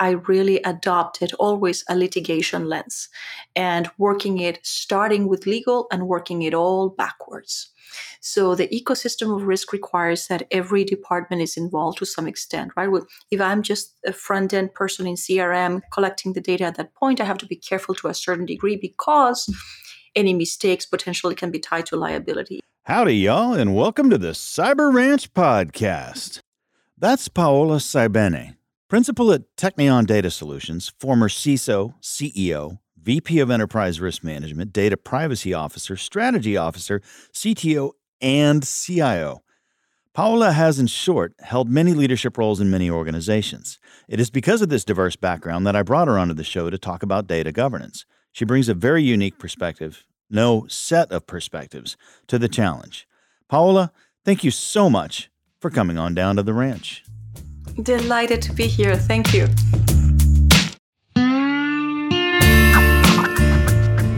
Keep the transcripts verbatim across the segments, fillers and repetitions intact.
I really adopted always a litigation lens and working it, starting with legal and working it all backwards. So the ecosystem of risk requires that every department is involved to some extent, right? If I'm just a front-end person in C R M collecting the data at that point, I have to be careful to a certain degree because any mistakes potentially can be tied to liability. Howdy, y'all, and welcome to the Cyber Ranch Podcast. That's Paola Saibene, principal at Teknion Data Solutions, former C I S O, C E O, V P of Enterprise Risk Management, Data Privacy Officer, Strategy Officer, C T O, and C I O. Paola has, in short, held many leadership roles in many organizations. It is because of this diverse background that I brought her onto the show to talk about data governance. She brings a very unique perspective, no set of perspectives, to the challenge. Paola, thank you so much for coming on down to the ranch. Delighted to be here. Thank you.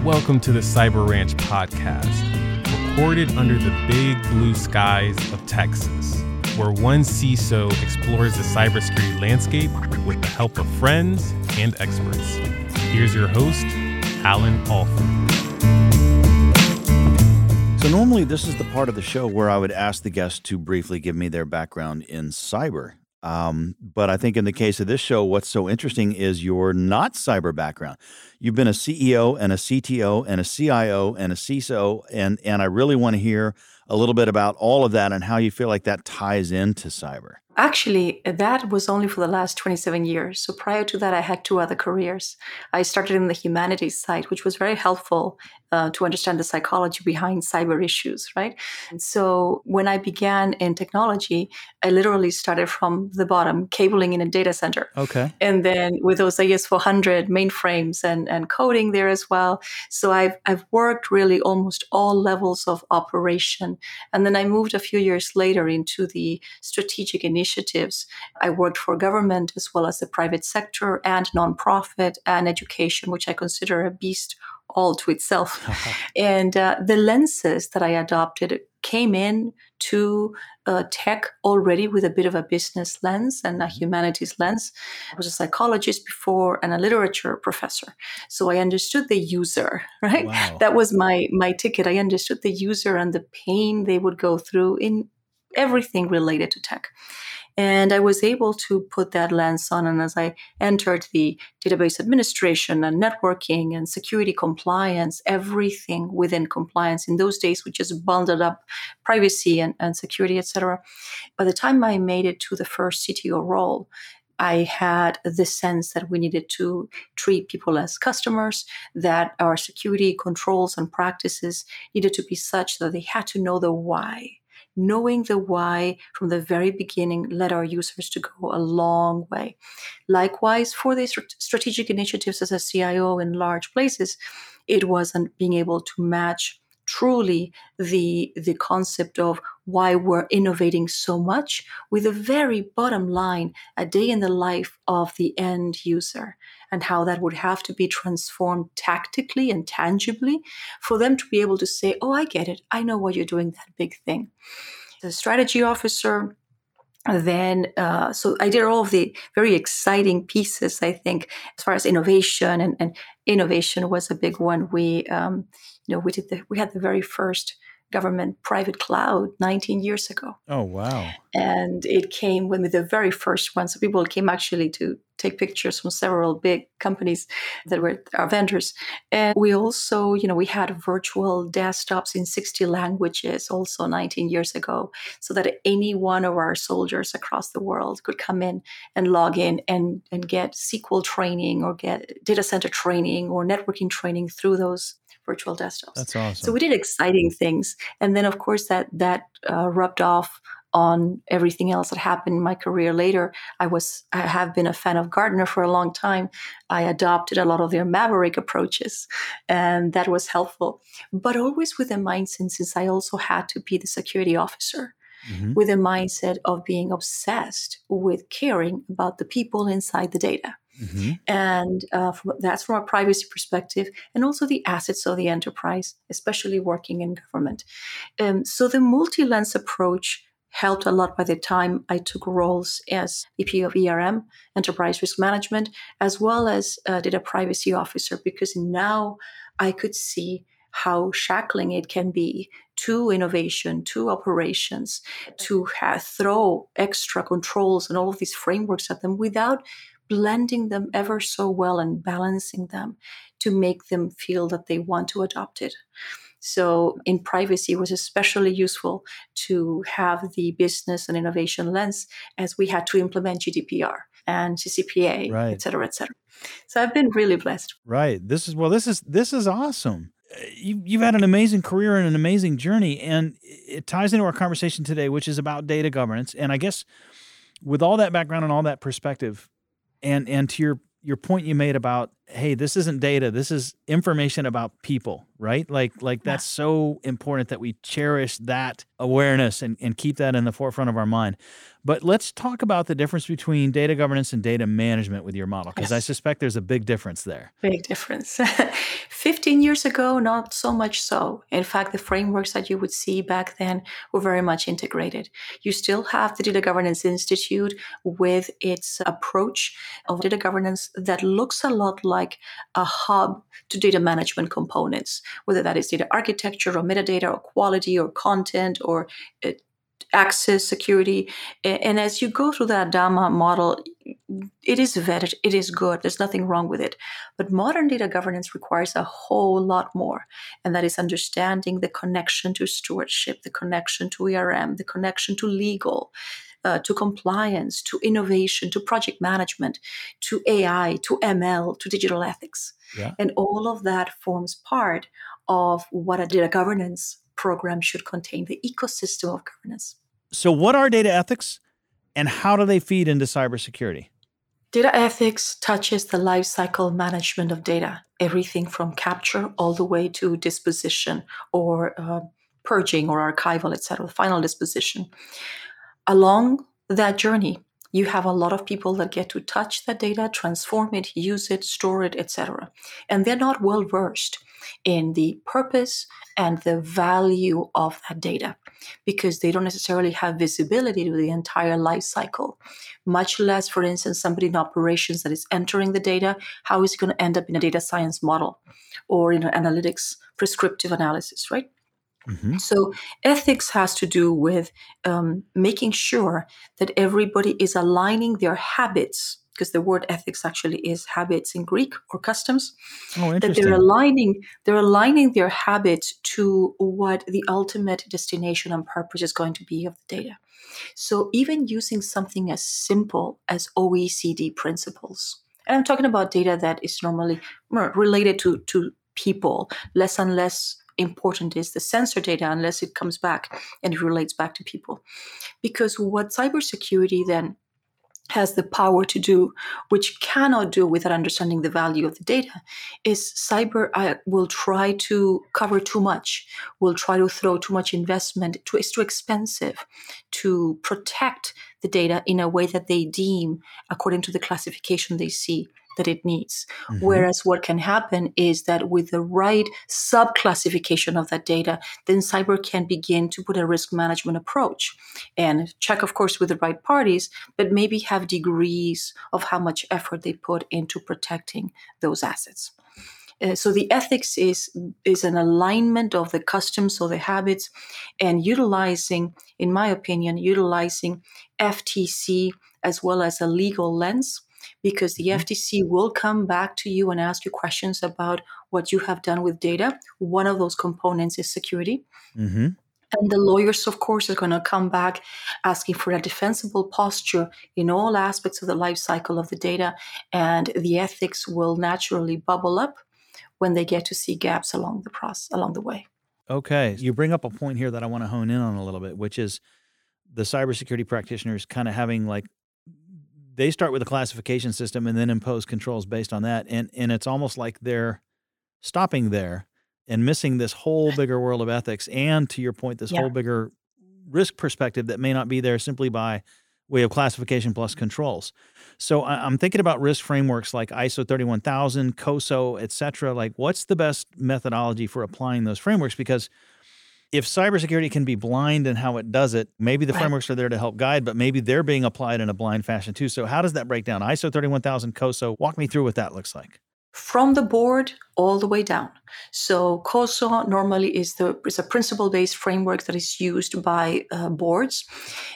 Welcome to the Cyber Ranch Podcast, recorded under the big blue skies of Texas, where one C I S O explores the cybersecurity landscape with the help of friends and experts. Here's your host, Allan Alford. So normally this is the part of the show where I would ask the guests to briefly give me their background in cyber. Um, but I think in the case of this show, what's so interesting is your not cyber background. You've been a C E O and a C T O and a C I O and a C I S O, and, and I really want to hear a little bit about all of that and how you feel like that ties into cyber. Actually, that was only for the last twenty-seven years. So prior to that, I had two other careers. I started in the humanities side, which was very helpful uh, to understand the psychology behind cyber issues, right? And so when I began in technology, I literally started from the bottom, cabling in a data center. Okay. And then with those I S four hundred mainframes and, and coding there as well. So I've, I've worked really almost all levels of operation. And then I moved a few years later into the strategic initiative. Initiatives. I worked for government as well as the private sector and nonprofit and education, which I consider a beast all to itself. and uh, the lenses that I adopted came in to uh, tech already with a bit of a business lens and a humanities lens. I was a psychologist before and a literature professor. So I understood the user, right? Wow. That was my my ticket. I understood the user and the pain they would go through in everything related to tech. And I was able to put that lens on. And as I entered the database administration and networking and security compliance, everything within compliance, in those days, we just bundled up privacy and, and security, et cetera. By the time I made it to the first C T O role, I had the sense that we needed to treat people as customers, that our security controls and practices needed to be such that they had to know the why. Knowing the why from the very beginning led our users to go a long way. Likewise, for these strategic initiatives as a C I O in large places, it wasn't being able to match truly the, the concept of why we're innovating so much with the very bottom line, a day in the life of the end user, and how that would have to be transformed tactically and tangibly for them to be able to say, oh, I get it. I know why you're doing that big thing. The strategy officer, then, uh, so I did all of the very exciting pieces, I think, as far as innovation, and, and innovation was a big one. We, um, you know, we did the, we had the very first government private cloud nineteen years ago. Oh, wow. And it came with the very first one. So people came actually to take pictures from several big companies that were our vendors. And we also, you know, we had virtual desktops in sixty languages also nineteen years ago, so that any one of our soldiers across the world could come in and log in and, and get S Q L training or get data center training or networking training through those virtual desktops. That's awesome. So we did exciting things. And then, of course, that that uh, rubbed off on everything else that happened in my career later. I was I have been a fan of Gartner for a long time. I adopted a lot of their maverick approaches, and that was helpful. But always with a mindset, since I also had to be the security officer, mm-hmm. with a mindset of being obsessed with caring about the people inside the data. Mm-hmm. And uh, from, that's from a privacy perspective, and also the assets of the enterprise, especially working in government. Um, so the multi-lens approach helped a lot by the time I took roles as V P of E R M, Enterprise Risk Management, as well as uh, Data Privacy Officer, because now I could see how shackling it can be to innovation, to operations, to ha- throw extra controls and all of these frameworks at them without blending them ever so well and balancing them to make them feel that they want to adopt it. So in privacy, it was especially useful to have the business and innovation lens as we had to implement G D P R and C C P A, right. et cetera, et cetera. So I've been really blessed. Right. This is, well, this is, this is awesome. You, you've had an amazing career and an amazing journey, and it ties into our conversation today, which is about data governance. And I guess with all that background and all that perspective, and and to your your point you made about, hey, this isn't data, this is information about people, right? Like like that's yeah. so important that we cherish that awareness and, and keep that in the forefront of our mind. But let's talk about the difference between data governance and data management with your model, because yes. I suspect there's a big difference there. Big difference. fifteen years ago, not so much so. In fact, the frameworks that you would see back then were very much integrated. You still have the Data Governance Institute with its approach of data governance that looks a lot like like a hub to data management components, whether that is data architecture or metadata or quality or content or uh, access, security. And as you go through that DAMA model, it is vetted, it is good, there's nothing wrong with it. But modern data governance requires a whole lot more, and that is understanding the connection to stewardship, the connection to E R M, the connection to legal, Uh, to compliance, to innovation, to project management, to A I, to M L, to digital ethics. Yeah. And all of that forms part of what a data governance program should contain, the ecosystem of governance. So what are data ethics, and how do they feed into cybersecurity? Data ethics touches the lifecycle management of data, everything from capture all the way to disposition or uh, purging or archival, et cetera, final disposition. Along that journey, you have a lot of people that get to touch that data, transform it, use it, store it, et cetera. And they're not well versed in the purpose and the value of that data, because they don't necessarily have visibility to the entire life cycle, much less, for instance, somebody in operations that is entering the data. How is it going to end up in a data science model or in analytics, prescriptive analysis, right? Mm-hmm. So ethics has to do with um, making sure that everybody is aligning their habits, because the word ethics actually is habits in Greek, or customs, oh, that they're aligning, they're aligning their habits to what the ultimate destination and purpose is going to be of the data. So even using something as simple as O E C D principles, and I'm talking about data that is normally related to, to people, less and less important is the sensor data unless it comes back and it relates back to people. Because what cybersecurity then has the power to do, which cannot do without understanding the value of the data, is cyber uh, will try to cover too much, will try to throw too much investment. Too, it's too expensive to protect the data in a way that they deem according to the classification they see that it needs. Mm-hmm. Whereas what can happen is that with the right subclassification of that data, then cyber can begin to put a risk management approach and check, of course, with the right parties, but maybe have degrees of how much effort they put into protecting those assets. Uh, so the ethics is is an alignment of the customs or the habits, and utilizing, in my opinion, utilizing F T C as well as a legal lens, because the F T C will come back to you and ask you questions about what you have done with data. One of those components is security. Mm-hmm. And the lawyers, of course, are going to come back asking for a defensible posture in all aspects of the life cycle of the data. And the ethics will naturally bubble up when they get to see gaps along the process, along the way. Okay. You bring up a point here that I want to hone in on a little bit, which is the cybersecurity practitioners kind of having like, they start with a classification system and then impose controls based on that. And and it's almost like they're stopping there and missing this whole bigger world of ethics. And to your point, this yeah. whole bigger risk perspective that may not be there simply by way of classification plus controls. So I'm thinking about risk frameworks like I S O thirty-one thousand, COSO, et cetera. Like, what's the best methodology for applying those frameworks? Because if cybersecurity can be blind in how it does it, maybe the right. frameworks are there to help guide, but maybe they're being applied in a blind fashion too. So how does that break down? I S O thirty-one thousand, COSO, walk me through what that looks like. From the board all the way down. So COSO normally is the is a principle-based framework that is used by uh, boards,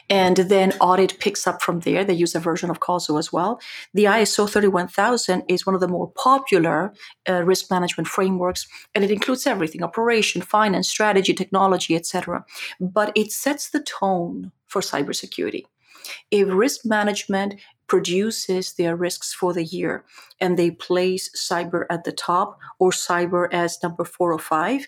and then audit picks up from there. They use a version of COSO as well. The I S O thirty-one thousand is one of the more popular uh, risk management frameworks, and it includes everything: operation, finance, strategy, technology, et cetera. But it sets the tone for cybersecurity. If risk management produces their risks for the year and they place cyber at the top or cyber as number four or five,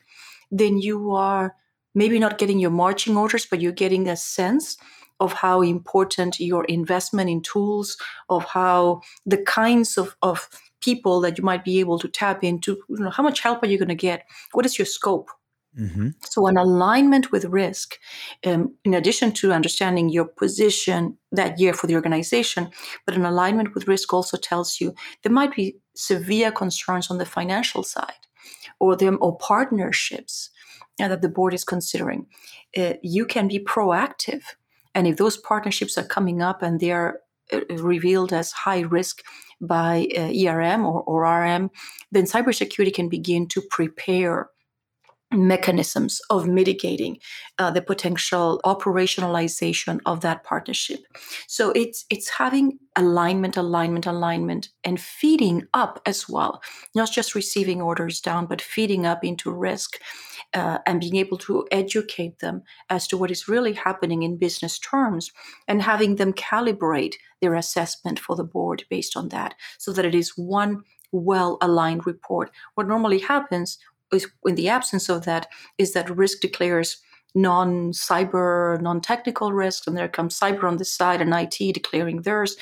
then you are maybe not getting your marching orders, but you're getting a sense of how important your investment in tools, of how the kinds of, of people that you might be able to tap into, you know, how much help are you going to get? What is your scope? Mm-hmm. So an alignment with risk, um, in addition to understanding your position that year for the organization, but an alignment with risk also tells you there might be severe concerns on the financial side or them or partnerships uh, that the board is considering. Uh, you can be proactive. And if those partnerships are coming up and they are uh, revealed as high risk by uh, E R M or, or R M, then cybersecurity can begin to prepare mechanisms of mitigating uh, the potential operationalization of that partnership. So it's it's having alignment, alignment, alignment, and feeding up as well, not just receiving orders down, but feeding up into risk uh, and being able to educate them as to what is really happening in business terms and having them calibrate their assessment for the board based on that so that it is one well-aligned report. What normally happens is, in the absence of that, is that risk declares non-cyber, non-technical risks, and there comes cyber on this side and I T declaring theirs.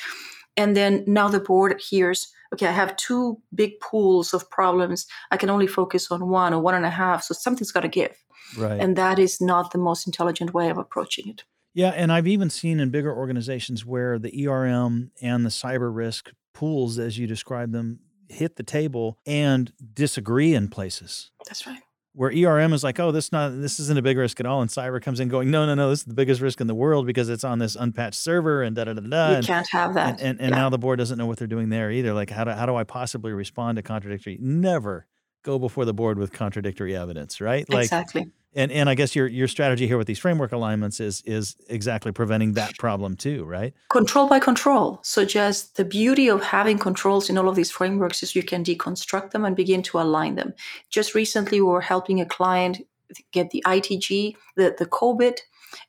And then now the board hears, okay, I have two big pools of problems. I can only focus on one or one and a half, so something's got to give. Right. And that is not the most intelligent way of approaching it. Yeah, and I've even seen in bigger organizations where the E R M and the cyber risk pools, as you describe them, hit the table and disagree in places. That's right. Where E R M is like, oh, this not this isn't a big risk at all, and cyber comes in going, no, no, no, this is the biggest risk in the world because it's on this unpatched server and da da da da. You and, can't have that. And and, and yeah. now the board doesn't know what they're doing there either. Like, how do how do I possibly respond to contradictory? Never go before the board with contradictory evidence, right? Like, exactly. And and I guess your your strategy here with these framework alignments is is exactly preventing that problem too, right? Control by control. So just the beauty of having controls in all of these frameworks is you can deconstruct them and begin to align them. Just recently, we were helping a client get the I T G, the, the COBIT,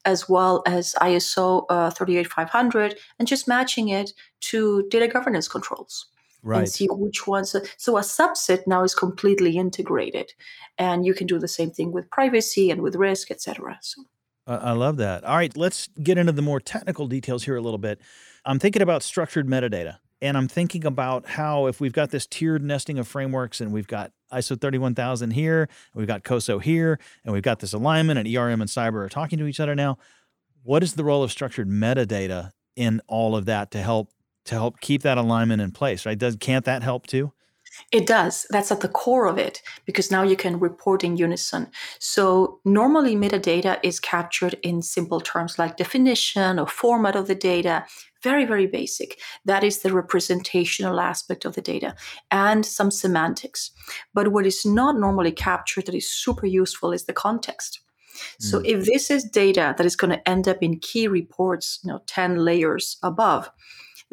as well as I S O uh, thirty-eight five hundred, and just matching it to data governance controls. Right. And see which ones. So a subset now is completely integrated, and you can do the same thing with privacy and with risk, et cetera. So. Uh, I love that. All right, let's get into the more technical details here a little bit. I'm thinking about structured metadata, and I'm thinking about how if we've got this tiered nesting of frameworks and we've got I S O thirty-one thousand here, we've got COSO here, and we've got this alignment, and E R M and cyber are talking to each other now. What is the role of structured metadata in all of that to help to help keep that alignment in place, right? Does, can't that help too? It does. That's at the core of it, because now you can report in unison. So normally metadata is captured in simple terms like definition or format of the data, very, very basic. That is the representational aspect of the data and some semantics. But what is not normally captured that is super useful is the context. So mm. if this is data that is going to end up in key reports, you know, ten layers above,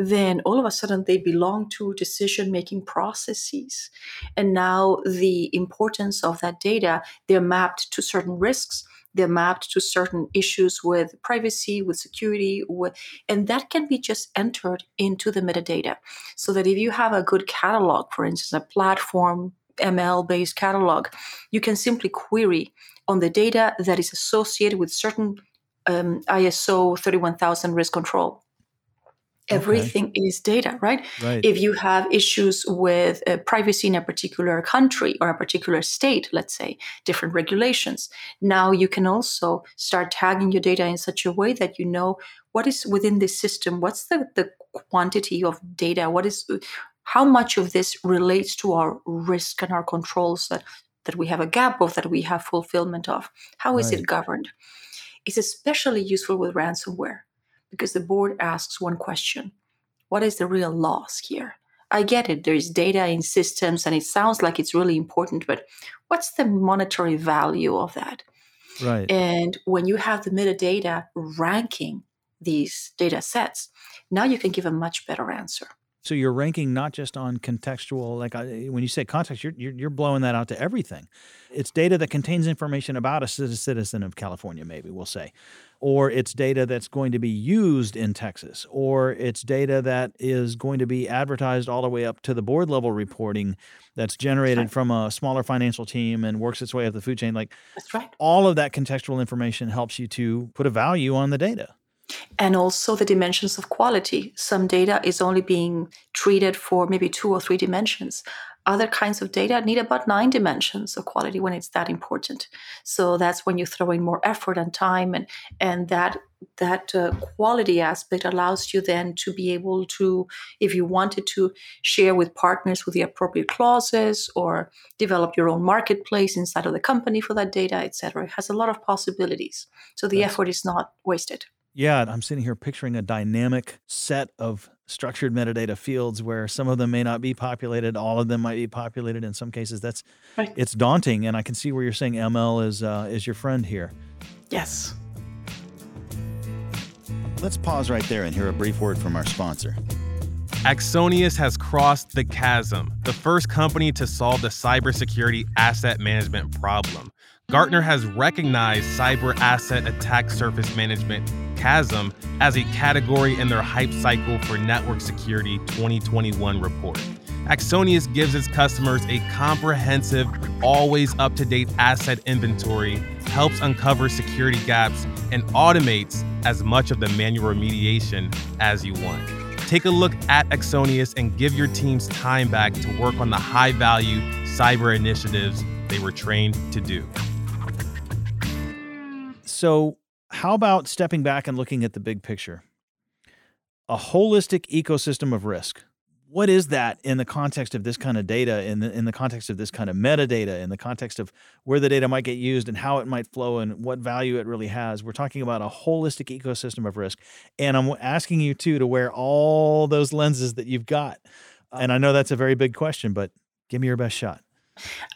then all of a sudden they belong to decision-making processes. And now the importance of that data, they're mapped to certain risks, they're mapped to certain issues with privacy, with security, with, and that can be just entered into the metadata. So that if you have a good catalog, for instance, a platform M L-based catalog, you can simply query on the data that is associated with certain um, I S O thirty-one thousand risk control. Everything okay. is data, right? right? If you have issues with uh, privacy in a particular country or a particular state, let's say, different regulations, now you can also start tagging your data in such a way that you know what is within this system, what's the, the quantity of data, what is, how much of this relates to our risk and our controls that that we have a gap of, that we have fulfillment of. How right. is it governed? It's especially useful with ransomware because the board asks one question. What is the real loss here? I get it. There is data in systems and it sounds like it's really important, but what's the monetary value of that? Right. And when you have the metadata ranking these data sets, now you can give a much better answer. So you're ranking not just on contextual, like when you say context, you're, you're, you're blowing that out to everything. It's data that contains information about a citizen of California, maybe we'll say, or it's data that's going to be used in Texas, or it's data that is going to be advertised all the way up to the board level reporting that's generated that's right. from a smaller financial team and works its way up the food chain. Like that's right. all of that contextual information helps you to put a value on the data. And also the dimensions of quality. Some data is only being treated for maybe two or three dimensions. Other kinds of data need about nine dimensions of quality when it's that important. So that's when you throw in more effort and time, and, and that that uh, quality aspect allows you then to be able to, if you wanted to, share with partners with the appropriate clauses or develop your own marketplace inside of the company for that data, et cetera. It has a lot of possibilities. So the That's- effort is not wasted. Yeah, I'm sitting here picturing a dynamic set of structured metadata fields where some of them may not be populated, all of them might be populated in some cases. That's right. It's daunting, and I can see where you're saying M L is uh, is your friend here. Yes. Let's pause right there and hear a brief word from our sponsor. Axonius has crossed the chasm, the first company to solve the cybersecurity asset management problem. Gartner has recognized cyber asset attack surface management, C A A S M, as a category in their Hype Cycle for Network Security twenty twenty-one report. Axonius gives its customers a comprehensive, always up-to-date asset inventory, helps uncover security gaps, and automates as much of the manual remediation as you want. Take a look at Axonius and give your team's time back to work on the high-value cyber initiatives they were trained to do. So how about stepping back and looking at the big picture? A holistic ecosystem of risk. What is that in the context of this kind of data, in the, in the context of this kind of metadata, in the context of where the data might get used and how it might flow and what value it really has? We're talking about a holistic ecosystem of risk. And I'm asking you, too, to wear all those lenses that you've got. And I know that's a very big question, but give me your best shot.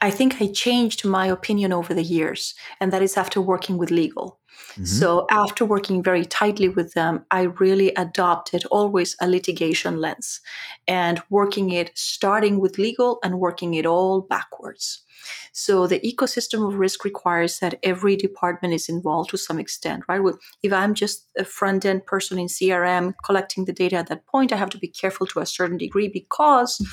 I think I changed my opinion over the years, and that is after working with legal. Mm-hmm. So after working very tightly with them, I really adopted always a litigation lens and working it, starting with legal and working it all backwards. So the ecosystem of risk requires that every department is involved to some extent, right? If I'm just a front-end person in C R M collecting the data at that point, I have to be careful to a certain degree because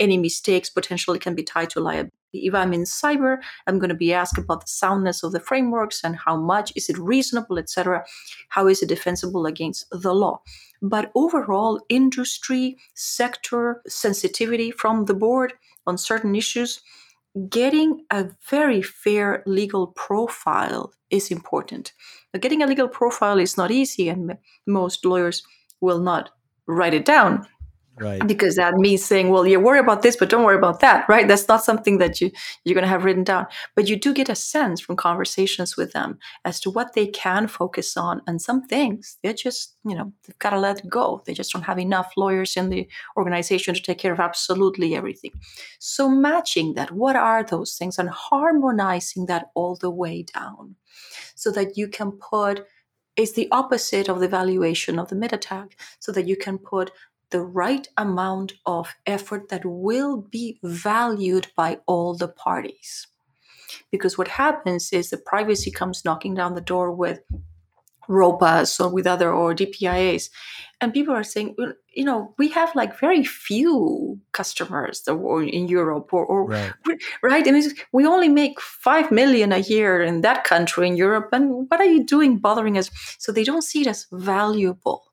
any mistakes potentially can be tied to liability. If I'm in cyber, I'm going to be asked about the soundness of the frameworks and how much, is it reasonable, et cetera? How is it defensible against the law? But overall, industry, sector, sensitivity from the board on certain issues, getting a very fair legal profile is important. Now, getting a legal profile is not easy, and m- most lawyers will not write it down. Right. Because that means saying, well, you worry about this, but don't worry about that, right? That's not something that you, you're going to have written down. But you do get a sense from conversations with them as to what they can focus on. And some things, they're just, you know, they've got to let go. They just don't have enough lawyers in the organization to take care of absolutely everything. So matching that, what are those things? And harmonizing that all the way down so that you can put, it's the opposite of the valuation of the meta tag, so that you can put the right amount of effort that will be valued by all the parties. Because what happens is the privacy comes knocking down the door with R O P As or with other or D P I As. And people are saying, well, you know, we have like very few customers that were in Europe or, or right. right? I mean, we only make five million a year in that country in Europe. And what are you doing bothering us? So they don't see it as valuable.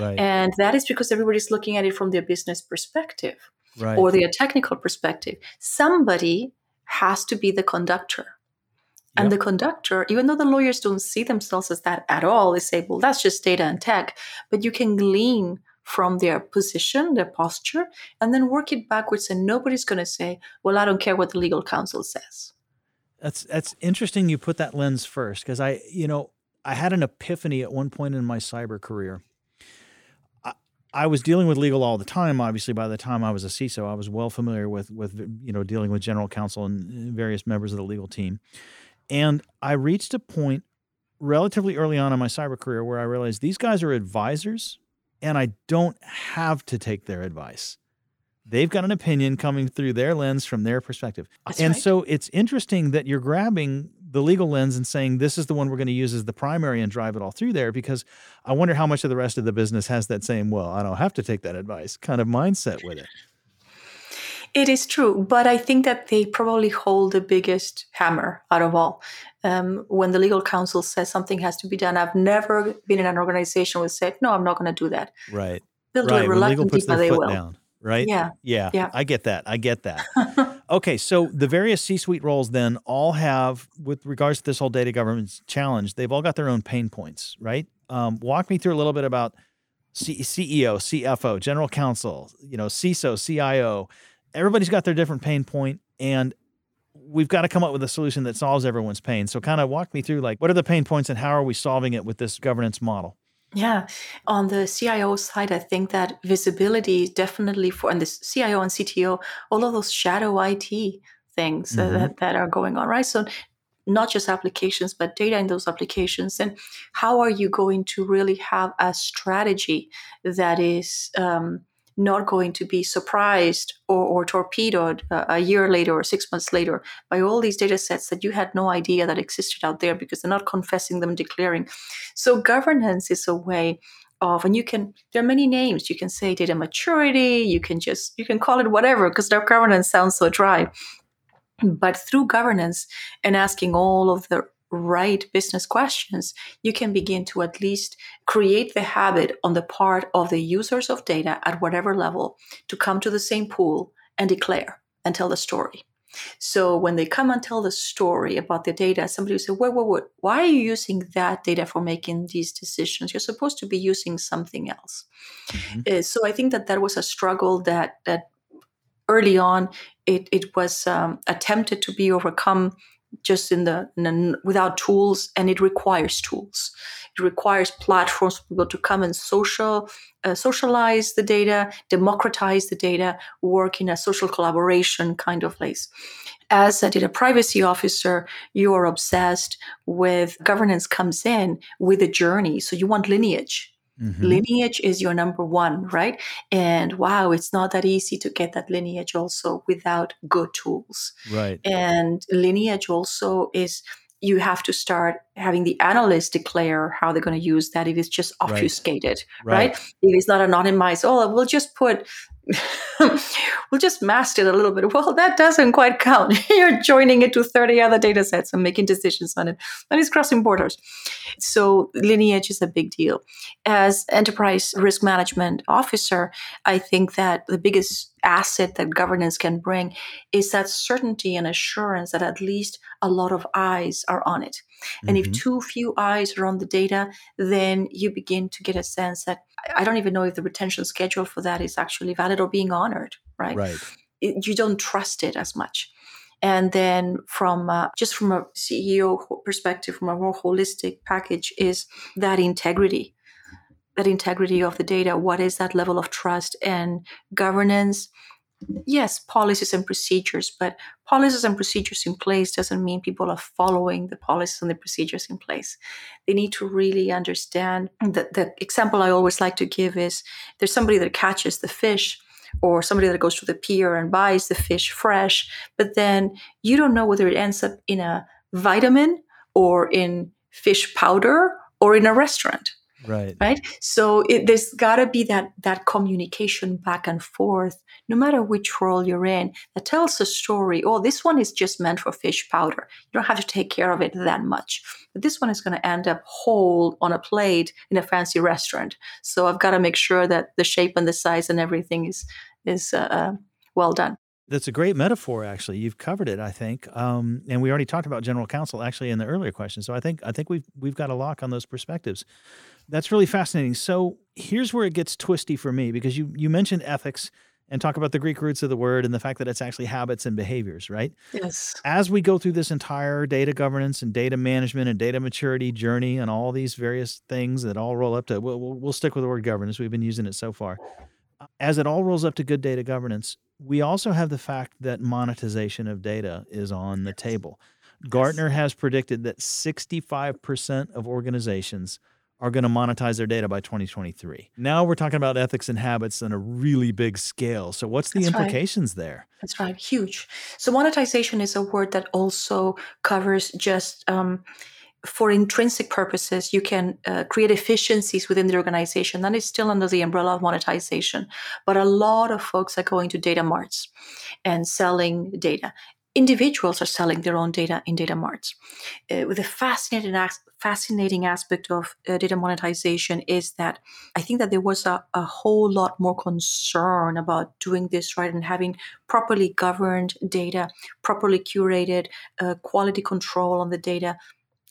Right. And that is because everybody's looking at it from their business perspective right. or their technical perspective. Somebody has to be the conductor. And yep. the conductor, even though the lawyers don't see themselves as that at all, they say, well, that's just data and tech. But you can glean from their position, their posture, and then work it backwards. And nobody's going to say, well, I don't care what the legal counsel says. That's that's interesting you put that lens first, because I, you know, I had an epiphany at one point in my cyber career. I, I was dealing with legal all the time. Obviously, by the time I was a C I S O, I was well familiar with, with you know, dealing with general counsel and various members of the legal team. And I reached a point relatively early on in my cyber career where I realized these guys are advisors and I don't have to take their advice. They've got an opinion coming through their lens from their perspective. That's and right. So it's interesting that you're grabbing the legal lens and saying, this is the one we're going to use as the primary and drive it all through there, because I wonder how much of the rest of the business has that same, well, I don't have to take that advice kind of mindset with it. It is true, but I think that they probably hold the biggest hammer out of all. Um, when the legal counsel says something has to be done, I've never been in an organization who said, no, I'm not going to do that. Right. They'll do it reluctantly, but they will. Down. Right? Yeah. yeah. Yeah. I get that. I get that. Okay. So the various C-suite roles then all have, with regards to this whole data governance challenge, they've all got their own pain points, right? Um, walk me through a little bit about C- CEO, C F O, general counsel, you know, C I S O, C I O. Everybody's got their different pain point, and we've got to come up with a solution that solves everyone's pain. So kind of walk me through, like, what are the pain points and how are we solving it with this governance model? Yeah. On the C I O side, I think that visibility definitely for, and the C I O and C T O, all of those shadow I T things mm-hmm. that, that are going on, right? So not just applications, but data in those applications. And how are you going to really have a strategy that is um, not going to be surprised or, or torpedoed uh, a year later or six months later by all these data sets that you had no idea that existed out there because they're not confessing them, declaring. So governance is a way of, and you can, there are many names. You can say data maturity, you can just, you can call it whatever because governance sounds so dry. But through governance and asking all of the right business questions, you can begin to at least create the habit on the part of the users of data at whatever level to come to the same pool and declare and tell the story. So when they come and tell the story about the data, somebody will say, wait, wait, wait, why are you using that data for making these decisions? You're supposed to be using something else. Mm-hmm. Uh, so I think that that was a struggle that that early on it, it was um, attempted to be overcome just in the, in the without tools, and it requires tools. It requires platforms for people to come and social, uh, socialize the data, democratize the data, work in a social collaboration kind of place. As a data privacy officer, you are obsessed with governance comes in with a journey. So you want lineage. Mm-hmm. Lineage is your number one, right? And wow, it's not that easy to get that lineage also without good tools. Right. And lineage also is you have to start having the analysts declare how they're going to use that if it's just obfuscated, right? right? right. If it's not anonymized, oh, we'll just put, we'll just mask it a little bit. Well, that doesn't quite count. You're joining it to thirty other data sets and making decisions on it. And it's crossing borders. So lineage is a big deal. As enterprise risk management officer, I think that the biggest asset that governance can bring is that certainty and assurance that at least a lot of eyes are on it. And mm-hmm. if too few eyes are on the data, then you begin to get a sense that I don't even know if the retention schedule for that is actually valid or being honored, right? Right. It, you don't trust it as much. And then from uh, just from a C E O perspective, from a more holistic package is that integrity, that integrity of the data. What is that level of trust and governance? Yes, policies and procedures, but policies and procedures in place doesn't mean people are following the policies and the procedures in place. They need to really understand. The, the example I always like to give is there's somebody that catches the fish or somebody that goes to the pier and buys the fish fresh, but then you don't know whether it ends up in a vitamin or in fish powder or in a restaurant. Right. Right. So it, there's got to be that that communication back and forth, no matter which role you're in, that tells a story. Oh, this one is just meant for fish powder. You don't have to take care of it that much. But this one is going to end up whole on a plate in a fancy restaurant. So I've got to make sure that the shape and the size and everything is is uh, well done. That's a great metaphor, actually. You've covered it, I think. Um, and we already talked about general counsel, actually, in the earlier question. So I think I think we've we've got a lock on those perspectives. That's really fascinating. So here's where it gets twisty for me, because you you mentioned ethics and talk about the Greek roots of the word and the fact that it's actually habits and behaviors, right? Yes. As we go through this entire data governance and data management and data maturity journey and all these various things that all roll up to, we'll, we'll stick with the word governance. We've been using it so far. As it all rolls up to good data governance, we also have the fact that monetization of data is on the table. Gartner yes. has predicted that sixty-five percent of organizations are going to monetize their data by twenty twenty-three. Now we're talking about ethics and habits on a really big scale. So what's the That's implications right. there? That's right. Huge. So monetization is a word that also covers just... Um, for intrinsic purposes, you can uh, create efficiencies within the organization. That is still under the umbrella of monetization. But a lot of folks are going to data marts and selling data. Individuals are selling their own data in data marts. Uh, with a fascinating, fascinating aspect of uh, data monetization is that I think that there was a, a whole lot more concern about doing this right and having properly governed data, properly curated, uh, quality control on the data.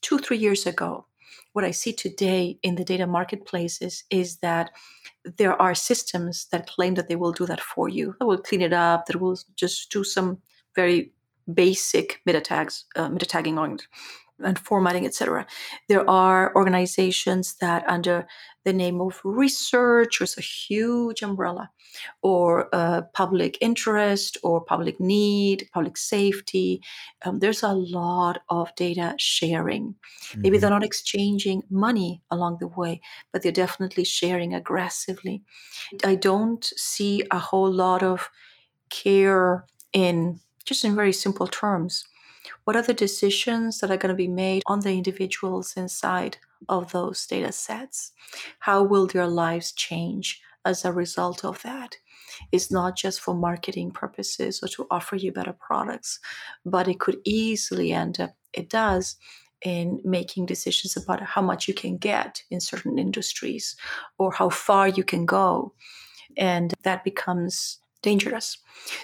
Two, three years ago, what I see today in the data marketplaces is that there are systems that claim that they will do that for you, that will clean it up, that will just do some very basic meta tags, uh, meta tagging on it and formatting, et cetera. There are organizations that, under the name of research, or it's a huge umbrella, or uh, public interest, or public need, public safety. Um, there's a lot of data sharing. Mm-hmm. Maybe they're not exchanging money along the way, but they're definitely sharing aggressively. I don't see a whole lot of care in, just in very simple terms, what are the decisions that are going to be made on the individuals inside of those data sets? How will their lives change as a result of that? It's not just for marketing purposes or to offer you better products, but it could easily end up, it does, in making decisions about how much you can get in certain industries or how far you can go. And that becomes dangerous.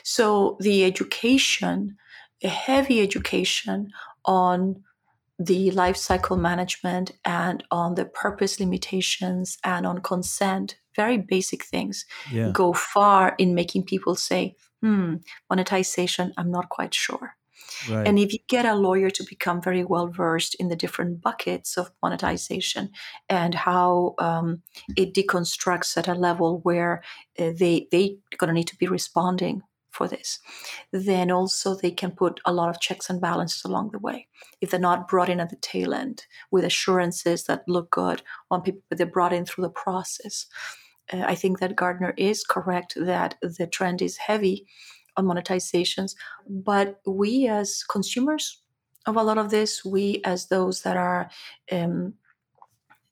So the education a heavy education on the life cycle management and on the purpose limitations and on consent, very basic things, yeah. go far in making people say, hmm, monetization, I'm not quite sure. Right. And if you get a lawyer to become very well-versed in the different buckets of monetization and how um, it deconstructs at a level where uh, they, they're going to need to be responding for this, then also they can put a lot of checks and balances along the way. If they're not brought in at the tail end with assurances that look good on people, but they're brought in through the process. Uh, I think that Gartner is correct that the trend is heavy on monetizations, but we as consumers of a lot of this, we as those that are um,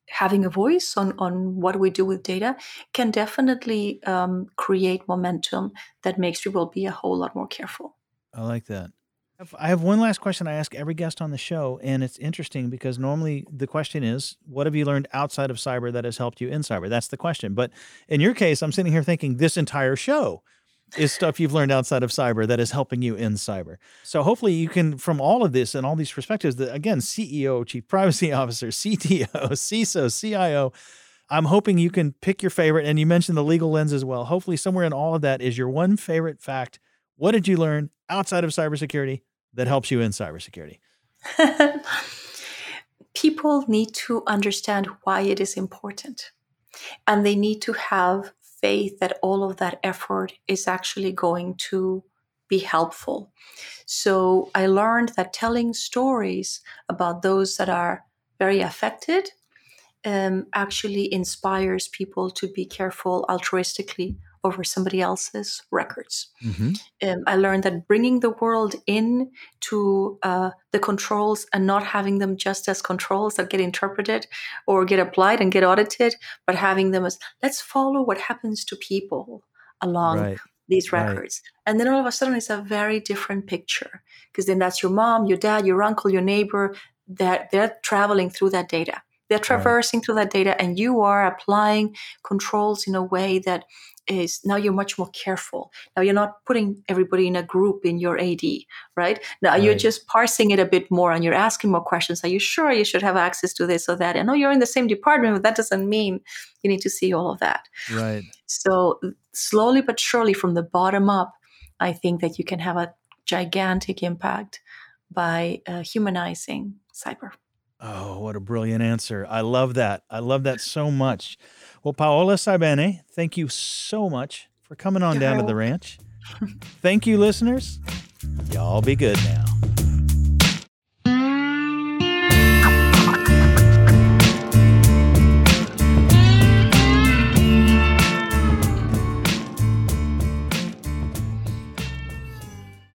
having a voice on, on what we do with data can definitely um, create momentum that makes people be a whole lot more careful. I like that. I have one last question I ask every guest on the show, and it's interesting because normally the question is, what have you learned outside of cyber that has helped you in cyber? That's the question. But in your case, I'm sitting here thinking this entire show is stuff you've learned outside of cyber that is helping you in cyber. So hopefully you can, from all of this and all these perspectives, that again, C E O, Chief Privacy Officer, C T O, C I S O, C I O, I'm hoping you can pick your favorite. And you mentioned the legal lens as well. Hopefully somewhere in all of that is your one favorite fact. What did you learn outside of cybersecurity that helps you in cybersecurity? People need to understand why it is important. And they need to have faith that all of that effort is actually going to be helpful. So I learned that telling stories about those that are very affected um, actually inspires people to be careful altruistically over somebody else's records. Mm-hmm. Um, I learned that bringing the world in to uh, the controls and not having them just as controls that get interpreted or get applied and get audited, but having them as, let's follow what happens to people along right. these records. Right. And then all of a sudden it's a very different picture, because then that's your mom, your dad, your uncle, your neighbor, that they're, they're traveling through that data. They're traversing right. through that data, and you are applying controls in a way that is now you're much more careful. Now you're not putting everybody in a group in your A D, right? Now right. You're just parsing it a bit more and you're asking more questions. Are you sure you should have access to this or that? I know you're in the same department, but that doesn't mean you need to see all of that. Right. So slowly but surely from the bottom up, I think that you can have a gigantic impact by uh, humanizing cyber. Oh, what a brilliant answer. I love that. I love that so much. Well, Paola Saibene, thank you so much for coming on You're down welcome. To the ranch. Thank you, listeners. Y'all be good now.